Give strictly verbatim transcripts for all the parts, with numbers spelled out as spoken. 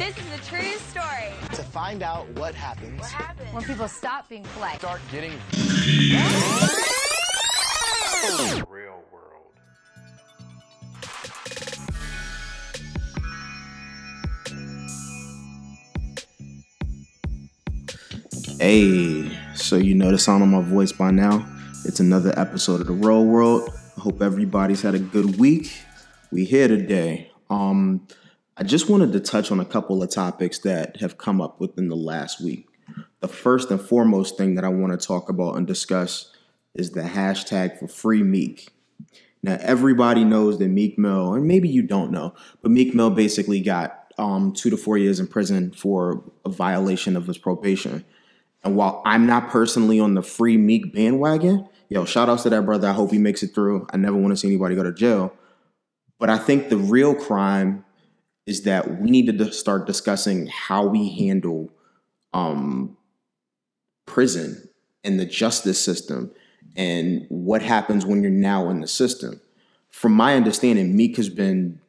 This is a true story. To find out what happens, what happens? when people stop being polite, start getting real world. Hey, so you know the sound of my voice by now. It's another episode of The Real World. I hope everybody's had a good week. We here today. Um, I just wanted to touch on a couple of topics that have come up within the last week. The first and foremost thing that I want to talk about and discuss is the hashtag for Free Meek. Now, everybody knows that Meek Mill, and maybe you don't know, but Meek Mill basically got um, two to four years in prison for a violation of his probation. And while I'm not personally on the Free Meek bandwagon, yo, shout outs to that brother. I hope he makes it through. I never want to see anybody go to jail. But I think the real crime is that we need to start discussing how we handle um, prison and the justice system and what happens when you're now in the system. From my understanding, Meek has been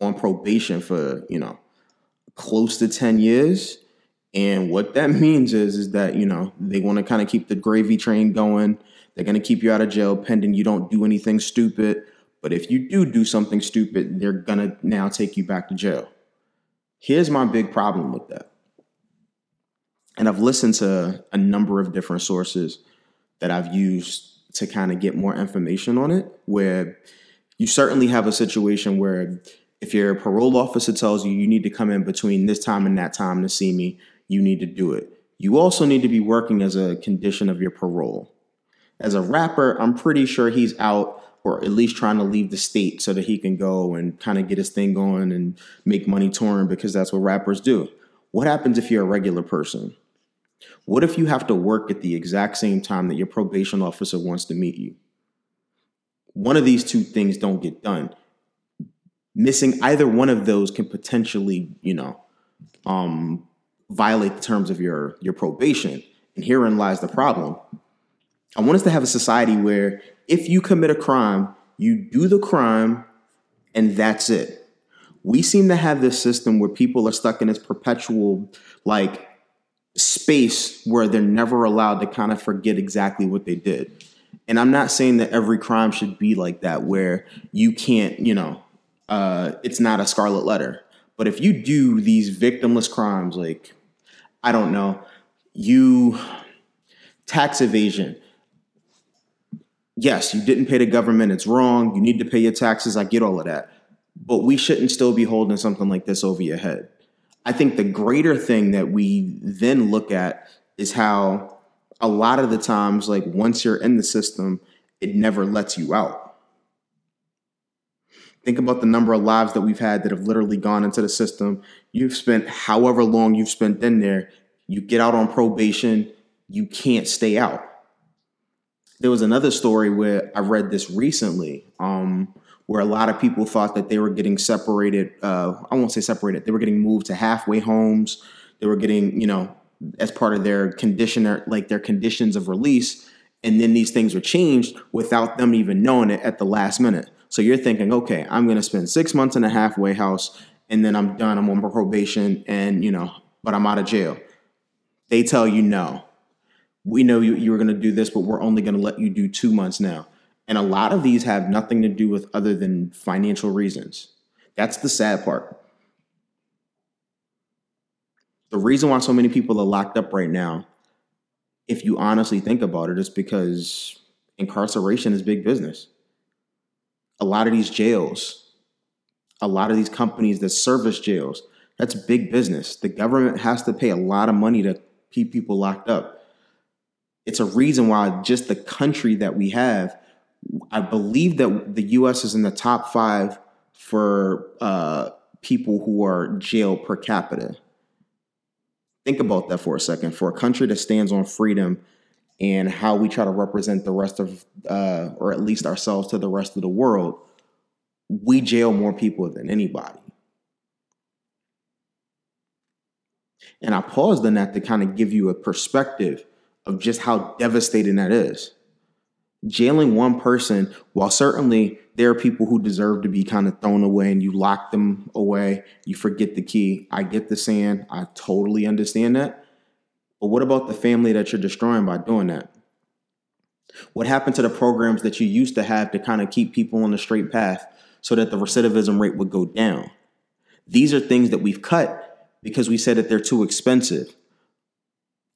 on probation for, you know, close to ten years. And what that means is, is that, you know, they want to kind of keep the gravy train going. They're going to keep you out of jail pending you don't do anything stupid. But if you do do something stupid, they're going to now take you back to jail. Here's my big problem with that. And I've listened to a number of different sources that I've used to kind of get more information on it, where you certainly have a situation where if your parole officer tells you, you need to come in between this time and that time to see me, you need to do it. You also need to be working as a condition of your parole. As a rapper, I'm pretty sure he's out or at least trying to leave the state so that he can go and kind of get his thing going and make money touring because that's what rappers do. What happens if you're a regular person? What if you have to work at the exact same time that your probation officer wants to meet you? One of these two things don't get done. Missing either one of those can potentially, you know, um, violate the terms of your, your probation. And herein lies the problem. I want us to have a society where if you commit a crime, you do the crime and that's it. We seem to have this system where people are stuck in this perpetual, like, space where they're never allowed to kind of forget exactly what they did. And I'm not saying that every crime should be like that, where you can't, you know, uh, it's not a scarlet letter. But if you do these victimless crimes, like, I don't know, you, tax evasion. Yes, you didn't pay the government. It's wrong. You need to pay your taxes. I get all of that. But we shouldn't still be holding something like this over your head. I think the greater thing that we then look at is how a lot of the times, like, once you're in the system, it never lets you out. Think about the number of lives that we've had that have literally gone into the system. You've spent however long you've spent in there. You get out on probation. You can't stay out. There was another story where I read this recently, um, where a lot of people thought that they were getting separated. Uh, I won't say separated. They were getting moved to halfway homes. They were getting, you know, as part of their conditioner, like their conditions of release. And then these things were changed without them even knowing it at the last minute. So you're thinking, okay, I'm going to spend six months in a halfway house and then I'm done. I'm on probation and, you know, but I'm out of jail. They tell you, no, we know you, you were going to do this, but we're only going to let you do two months now. And a lot of these have nothing to do with other than financial reasons. That's the sad part. The reason why so many people are locked up right now, if you honestly think about it, is because incarceration is big business. A lot of these jails, a lot of these companies that service jails, that's big business. The government has to pay a lot of money to keep people locked up. It's a reason why just the country that we have, I believe that the U S is in the top five for uh, people who are jailed per capita. Think about that for a second. For a country that stands on freedom and how we try to represent the rest of, uh, or at least ourselves to the rest of the world, we jail more people than anybody. And I paused on that to kind of give you a perspective of just how devastating that is. jailing one person, while certainly there are people who deserve to be kind of thrown away and you lock them away, you forget the key. I get the saying. I totally understand that. But what about the family that you're destroying by doing that? What happened to the programs that you used to have to kind of keep people on the straight path so that the recidivism rate would go down? These are things that we've cut because we said that they're too expensive,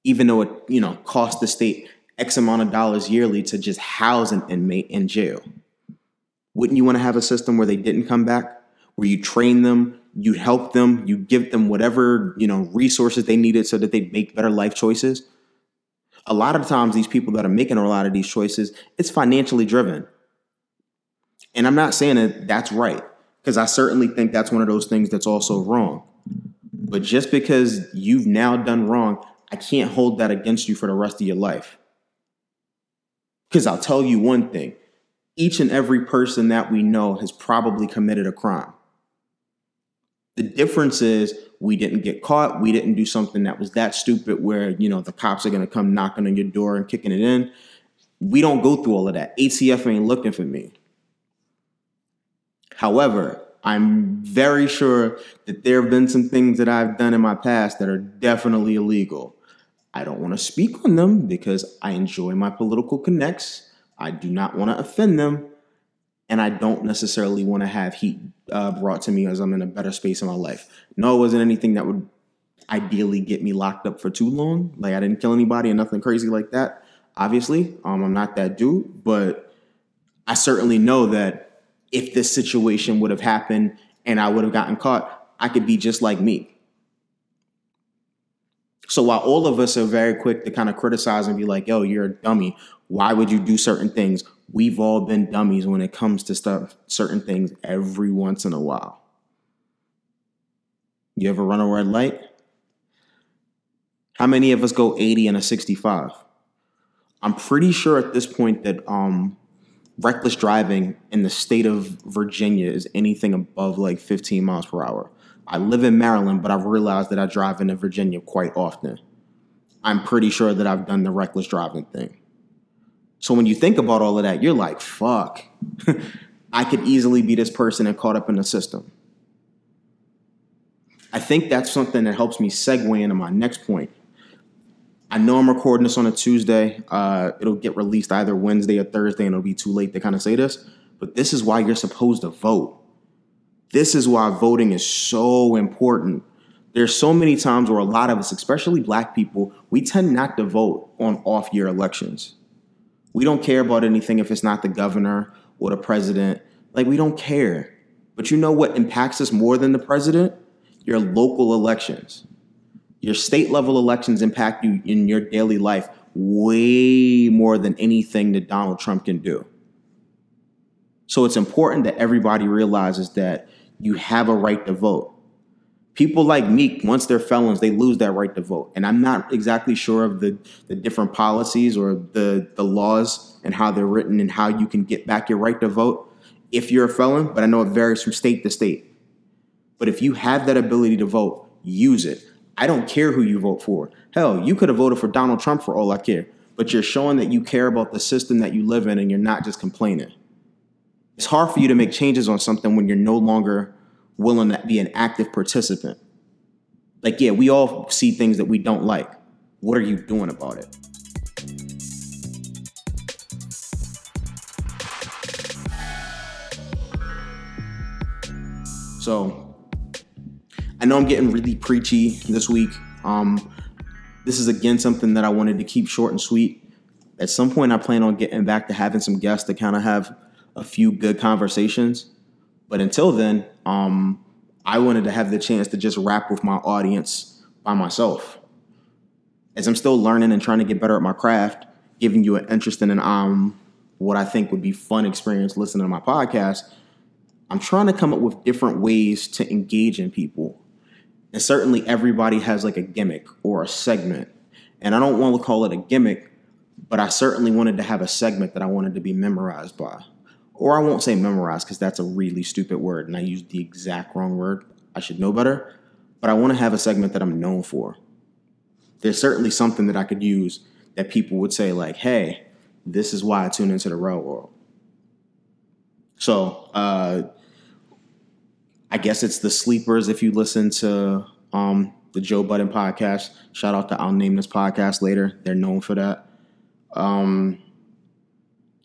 even though it, you know, costs the state X amount of dollars yearly to just house an inmate in jail. Wouldn't you want to have a system where they didn't come back, where you train them, you help them, you give them whatever, you know, resources they needed so that they make better life choices? A lot of times these people that are making a lot of these choices, it's financially driven. And I'm not saying that that's right, because I certainly think that's one of those things that's also wrong. But just because you've now done wrong, I can't hold that against you for the rest of your life. Because I'll tell you one thing, each and every person that we know has probably committed a crime. The difference is we didn't get caught. We didn't do something that was that stupid where, you know, the cops are going to come knocking on your door and kicking it in. We don't go through all of that. A C F ain't looking for me. However, I'm very sure that there have been some things that I've done in my past that are definitely illegal. I don't want to speak on them because I enjoy my political connects. I do not want to offend them. And I don't necessarily want to have heat uh, brought to me as I'm in a better space in my life. No, it wasn't anything that would ideally get me locked up for too long. Like, I didn't kill anybody and nothing crazy like that. Obviously, um, I'm not that dude. But I certainly know that if this situation would have happened and I would have gotten caught, I could be just like Meek. So while all of us are very quick to kind of criticize and be like, yo, you're a dummy, why would you do certain things? We've all been dummies when it comes to stuff, certain things every once in a while. You ever run a red light? How many of us go eighty and a sixty-five? I'm pretty sure at this point that, um, reckless driving in the state of Virginia is anything above like fifteen miles per hour. I live in Maryland, but I've realized that I drive into Virginia quite often. I'm pretty sure that I've done the reckless driving thing. So when you think about all of that, you're like, fuck, I could easily be this person and caught up in the system. I think that's something that helps me segue into my next point. I know I'm recording this on a Tuesday. Uh, it'll get released either Wednesday or Thursday, and it'll be too late to kind of say this. But this is why you're supposed to vote. This is why voting is so important. There's so many times where a lot of us, especially black people, we tend not to vote on off-year elections. We don't care about anything if it's not the governor or the president. Like, we don't care. But you know what impacts us more than the president? Your local elections. Your state level elections impact you in your daily life way more than anything that Donald Trump can do. So it's important that everybody realizes that you have a right to vote. People like Meek, once they're felons, they lose that right to vote. And I'm not exactly sure of the, the different policies or the, the laws and how they're written and how you can get back your right to vote if you're a felon. But I know it varies from state to state. But if you have that ability to vote, use it. I don't care who you vote for. Hell, you could have voted for Donald Trump for all I care, but you're showing that you care about the system that you live in and you're not just complaining. It's hard for you to make changes on something when you're no longer willing to be an active participant. Like, yeah, we all see things that we don't like. What are you doing about it? So, I know I'm getting really preachy this week. Um, this is, again, something that I wanted to keep short and sweet. At some point, I plan on getting back to having some guests to kind of have a few good conversations. But until then, um, I wanted to have the chance to just rap with my audience by myself. As I'm still learning and trying to get better at my craft, giving you an interesting and um, what I think would be fun experience listening to my podcast, I'm trying to come up with different ways to engage in people. And certainly everybody has like a gimmick or a segment. And I don't want to call it a gimmick, but I certainly wanted to have a segment that I wanted to be memorized by. Or I won't say memorized because that's a really stupid word and I used the exact wrong word. I should know better. But I want to have a segment that I'm known for. There's certainly something that I could use that people would say like, hey, This is why I tune into the real world. So uh, I guess it's the sleepers if you listen to um, the Joe Budden podcast. Shout out to I'll Name This Podcast Later. They're known for that. Um,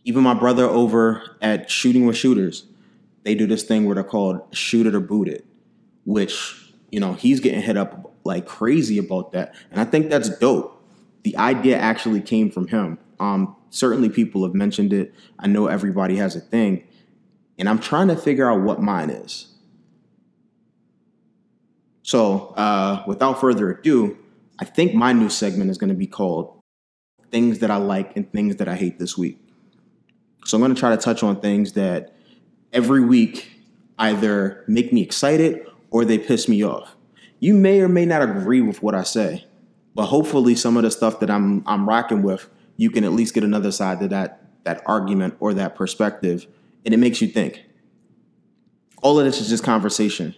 even my brother over at Shooting With Shooters, they do this thing where they're called Shoot It or Boot It, which, you know, he's getting hit up like crazy about that. And I think that's dope. The idea actually came from him. Um, certainly people have mentioned it. I know everybody has a thing. And I'm trying to figure out what mine is. So uh, without further ado, I think my new segment is going to be called Things That I Like and Things That I Hate This Week. So I'm going to try to touch on things that every week either make me excited or they piss me off. You may or may not agree with what I say, but hopefully some of the stuff that I'm I'm rocking with, you can at least get another side to that that argument or that perspective, and it makes you think. All of this is just conversation.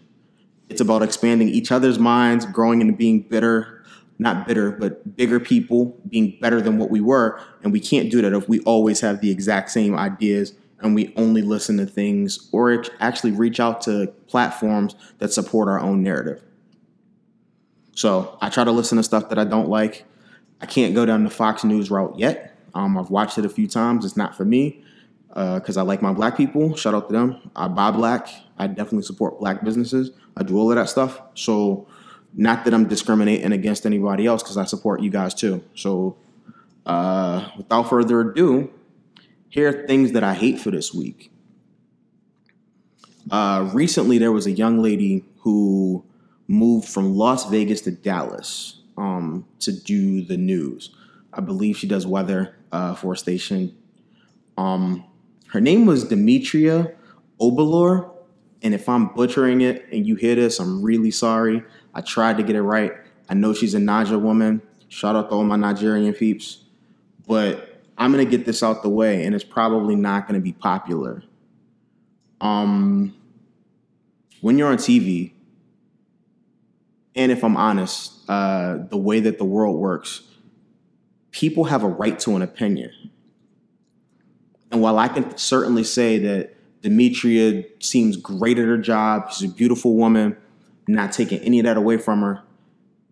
It's about expanding each other's minds, growing into being bitter, not bitter, but bigger people, being better than what we were. And we can't do that if we always have the exact same ideas and we only listen to things or actually reach out to platforms that support our own narrative. So I try to listen to stuff that I don't like. I can't go down the Fox News route yet. Um, I've watched it a few times. It's not for me. Because uh, I like my black people. Shout out to them. I buy black. I definitely support black businesses. I do all of that stuff. So not that I'm discriminating against anybody else, because I support you guys too. So uh, without further ado, here are things that I hate for this week. Uh, recently, there was a young lady who moved from Las Vegas to Dallas um, to do the news. I believe she does weather uh, for a station. Um, Her name was Demetria Obilor, and if I'm butchering it and you hear this, I'm really sorry. I tried to get it right. I know she's a Niger woman. Shout out to all my Nigerian peeps. But I'm going to get this out the way, and it's probably not going to be popular. Um, when you're on T V, and if I'm honest, uh, the way that the world works, people have a right to an opinion. And while I can certainly say that Demetria seems great at her job, she's a beautiful woman, not taking any of that away from her,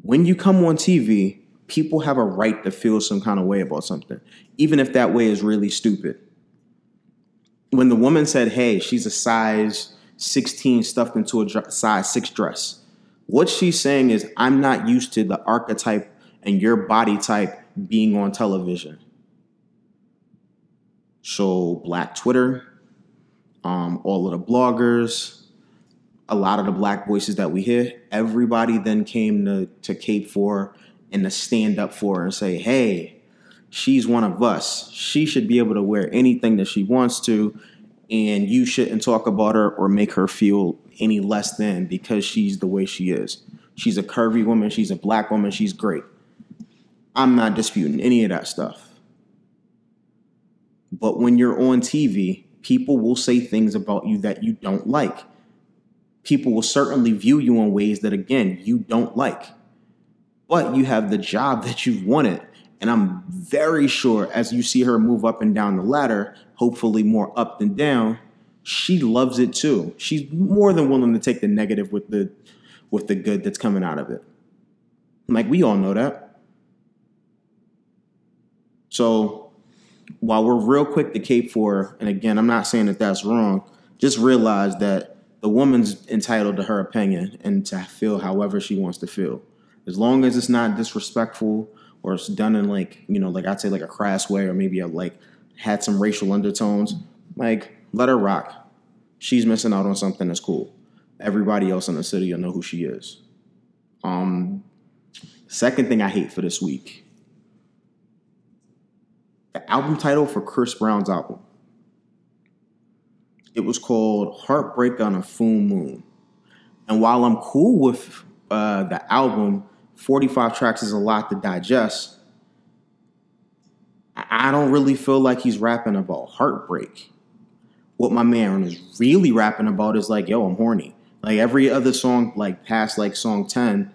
when you come on T V, people have a right to feel some kind of way about something, even if that way is really stupid. When the woman said, hey, she's a size sixteen stuffed into a size six dress, what she's saying is, I'm not used to the archetype and your body type being on television. So Black Twitter, um, all of the bloggers, a lot of the black voices that we hear, everybody then came to, to cape for and to stand up for her and say, hey, she's one of us. She should be able to wear anything that she wants to, and you shouldn't talk about her or make her feel any less than because she's the way she is. She's a curvy woman. She's a black woman. She's great. I'm not disputing any of that stuff. But when you're on T V, people will say things about you that you don't like. People will certainly view you in ways that, again, you don't like. But you have the job that you've wanted. And I'm very sure as you see her move up and down the ladder, hopefully more up than down, she loves it too. She's more than willing to take the negative with the with the good that's coming out of it. Like, we all know that. So while we're real quick to cape for her, and again, I'm not saying that that's wrong, just realize that the woman's entitled to her opinion and to feel however she wants to feel. As long as it's not disrespectful or it's done in like, you know, like I'd say like a crass way or maybe a, like had some racial undertones, like let her rock. She's missing out on something that's cool. Everybody else in the city will know who she is. Um, second thing I hate for this week. The album title for Chris Brown's album. It was called Heartbreak On A Full Moon. And while I'm cool with uh, the album, forty-five tracks is a lot to digest. I don't really feel like he's rapping about heartbreak. What my man is really rapping about is like, yo, I'm horny. Like every other song, like past like song ten,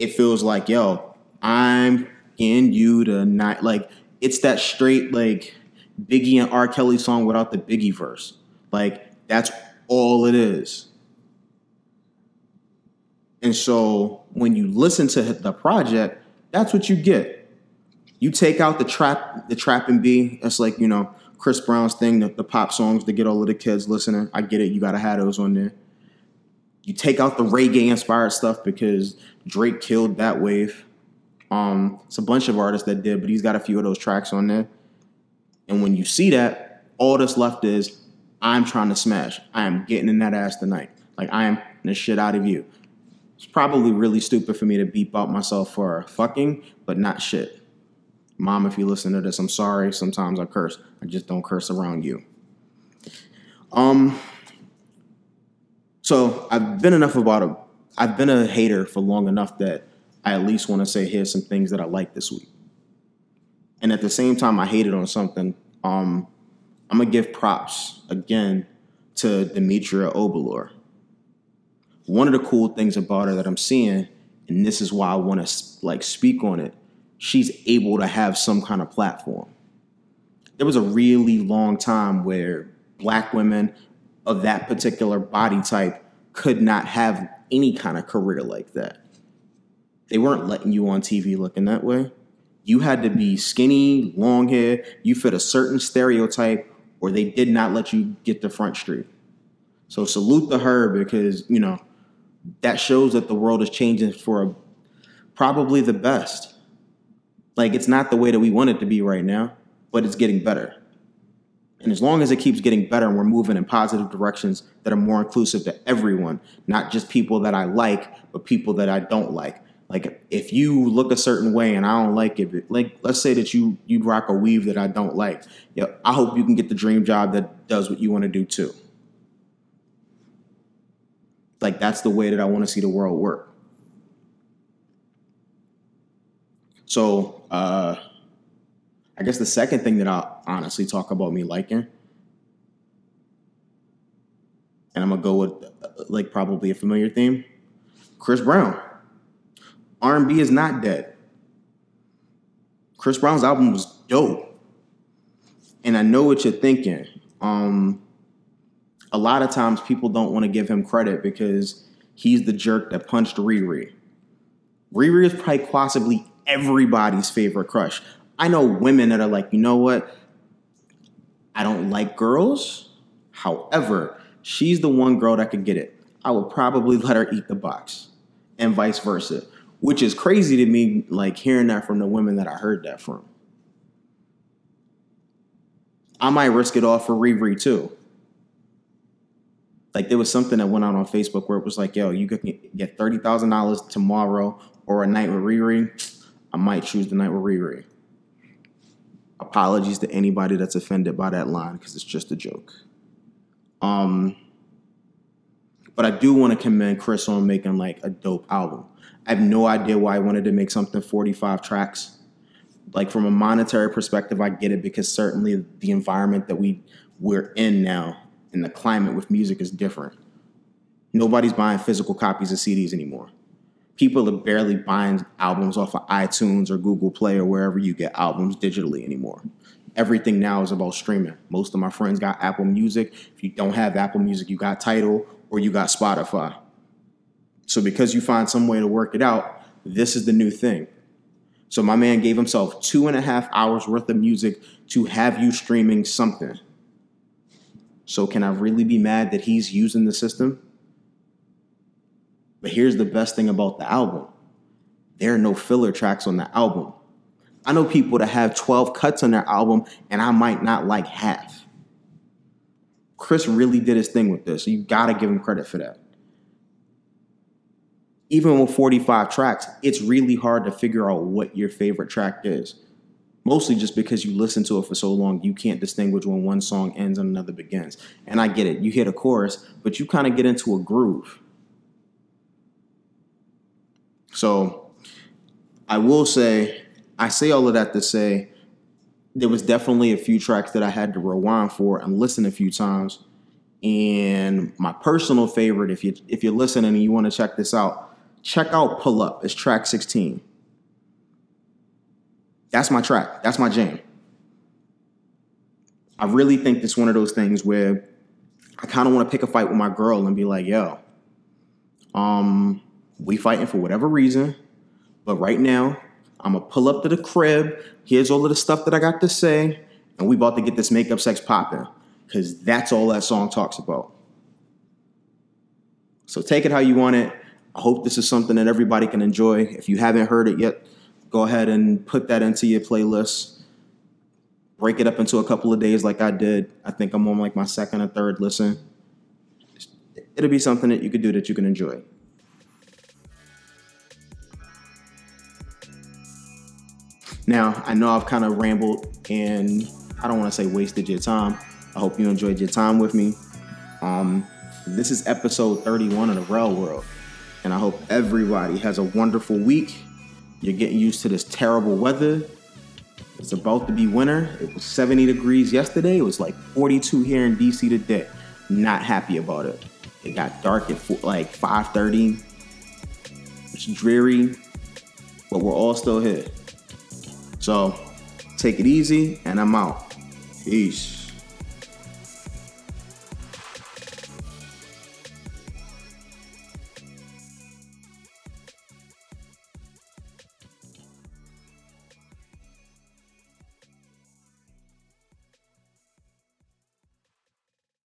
it feels like, yo, I'm in you to not like... It's that straight, like, Biggie and R Kelly song without the Biggie verse. Like, that's all it is. And so when you listen to the project, that's what you get. You take out the trap, the trap and B. That's like, you know, Chris Brown's thing, the, the pop songs to get all of the kids listening. I get it. You got to have those on there. You take out the reggae-inspired stuff because Drake killed that wave. Um, it's a bunch of artists that did, but he's got a few of those tracks on there. And when you see that, all that's left is, I'm trying to smash. I am getting in that ass tonight. Like, I am the shit out of you. It's probably really stupid for me to beep out myself for fucking, but not shit. Mom, if you listen to this, I'm sorry. Sometimes I curse. I just don't curse around you. Um. So I've been enough about a, I've been a hater for long enough that I at least want to say, here's some things that I like this week. And at the same time, I hated on something. Um, I'm going to give props again to Demetria Obilor. One of the cool things about her that I'm seeing, and this is why I want to like speak on it, she's able to have some kind of platform. There was a really long time where black women of that particular body type could not have any kind of career like that. They weren't letting you on T V looking that way. You had to be skinny, long hair, you fit a certain stereotype, or they did not let you get the front street. So salute to her because, you know, that shows that the world is changing for a, probably the best. Like, it's not the way that we want it to be right now, but it's getting better. And as long as it keeps getting better and we're moving in positive directions that are more inclusive to everyone, not just people that I like, but people that I don't like. Like, if you look a certain way and I don't like it, like, let's say that you you rock a weave that I don't like. Yeah, I hope you can get the dream job that does what you want to do too. Like, that's the way that I want to see the world work. So, uh... I guess the second thing that I'll honestly talk about me liking, and I'm going to go with, like, probably a familiar theme, Chris Brown. R and B is not dead. Chris Brown's album was dope. And I know what you're thinking. Um, a lot of times people don't want to give him credit because he's the jerk that punched Riri. Riri is probably possibly everybody's favorite crush. I know women that are like, you know what? I don't like girls. However, she's the one girl that could get it. I would probably let her eat the box and vice versa, which is crazy to me, like hearing that from the women that I heard that from. I might risk it all for Riri too. Like, there was something that went out on Facebook where it was like, yo, you could get thirty thousand dollars tomorrow or a night with Riri. I might choose the night with Riri. Apologies to anybody that's offended by that line because it's just a joke. Um, but I do want to commend Chris on making like a dope album. I have no idea why I wanted to make something forty-five tracks. Like, from a monetary perspective, I get it because certainly the environment that we, we're in now and the climate with music is different. Nobody's buying physical copies of C Ds anymore. People are barely buying albums off of iTunes or Google Play or wherever you get albums digitally anymore. Everything now is about streaming. Most of my friends got Apple Music. If you don't have Apple Music, you got Tidal or you got Spotify. So because you find some way to work it out, this is the new thing. So my man gave himself two and a half hours worth of music to have you streaming something. So can I really be mad that he's using the system? But here's the best thing about the album. There are no filler tracks on the album. I know people that have twelve cuts on their album, and I might not like half. Chris really did his thing with this. So you got to give him credit for that. Even with forty-five tracks, it's really hard to figure out what your favorite track is. Mostly just because you listen to it for so long, you can't distinguish when one song ends and another begins. And I get it. You hit a chorus, but you kind of get into a groove. So I will say, I say all of that to say there was definitely a few tracks that I had to rewind for and listen a few times. And my personal favorite, if you, if you're listening and you want to check this out, check out Pull Up. It's track sixteen. That's my track. That's my jam. I really think it's one of those things where I kind of want to pick a fight with my girl and be like, yo, um, we fighting for whatever reason, but right now I'm going to pull up to the crib. Here's all of the stuff that I got to say, and we about to get this makeup sex popping, because that's all that song talks about. So take it how you want it. I hope this is something that everybody can enjoy. If you haven't heard it yet, go ahead and put that into your playlist. Break it up into a couple of days like I did. I think I'm on like my second or third listen. It'll be something that you could do that you can enjoy. Now, I know I've kind of rambled and I don't want to say wasted your time. I hope you enjoyed your time with me. Um, this is episode thirty-one of The Real World. And I hope everybody has a wonderful week. You're getting used to this terrible weather. It's about to be winter. It was seventy degrees yesterday. It was like forty-two here in D C today. Not happy about it. It got dark at four, like five thirty. It's dreary, but we're all still here. So take it easy, and I'm out. Peace.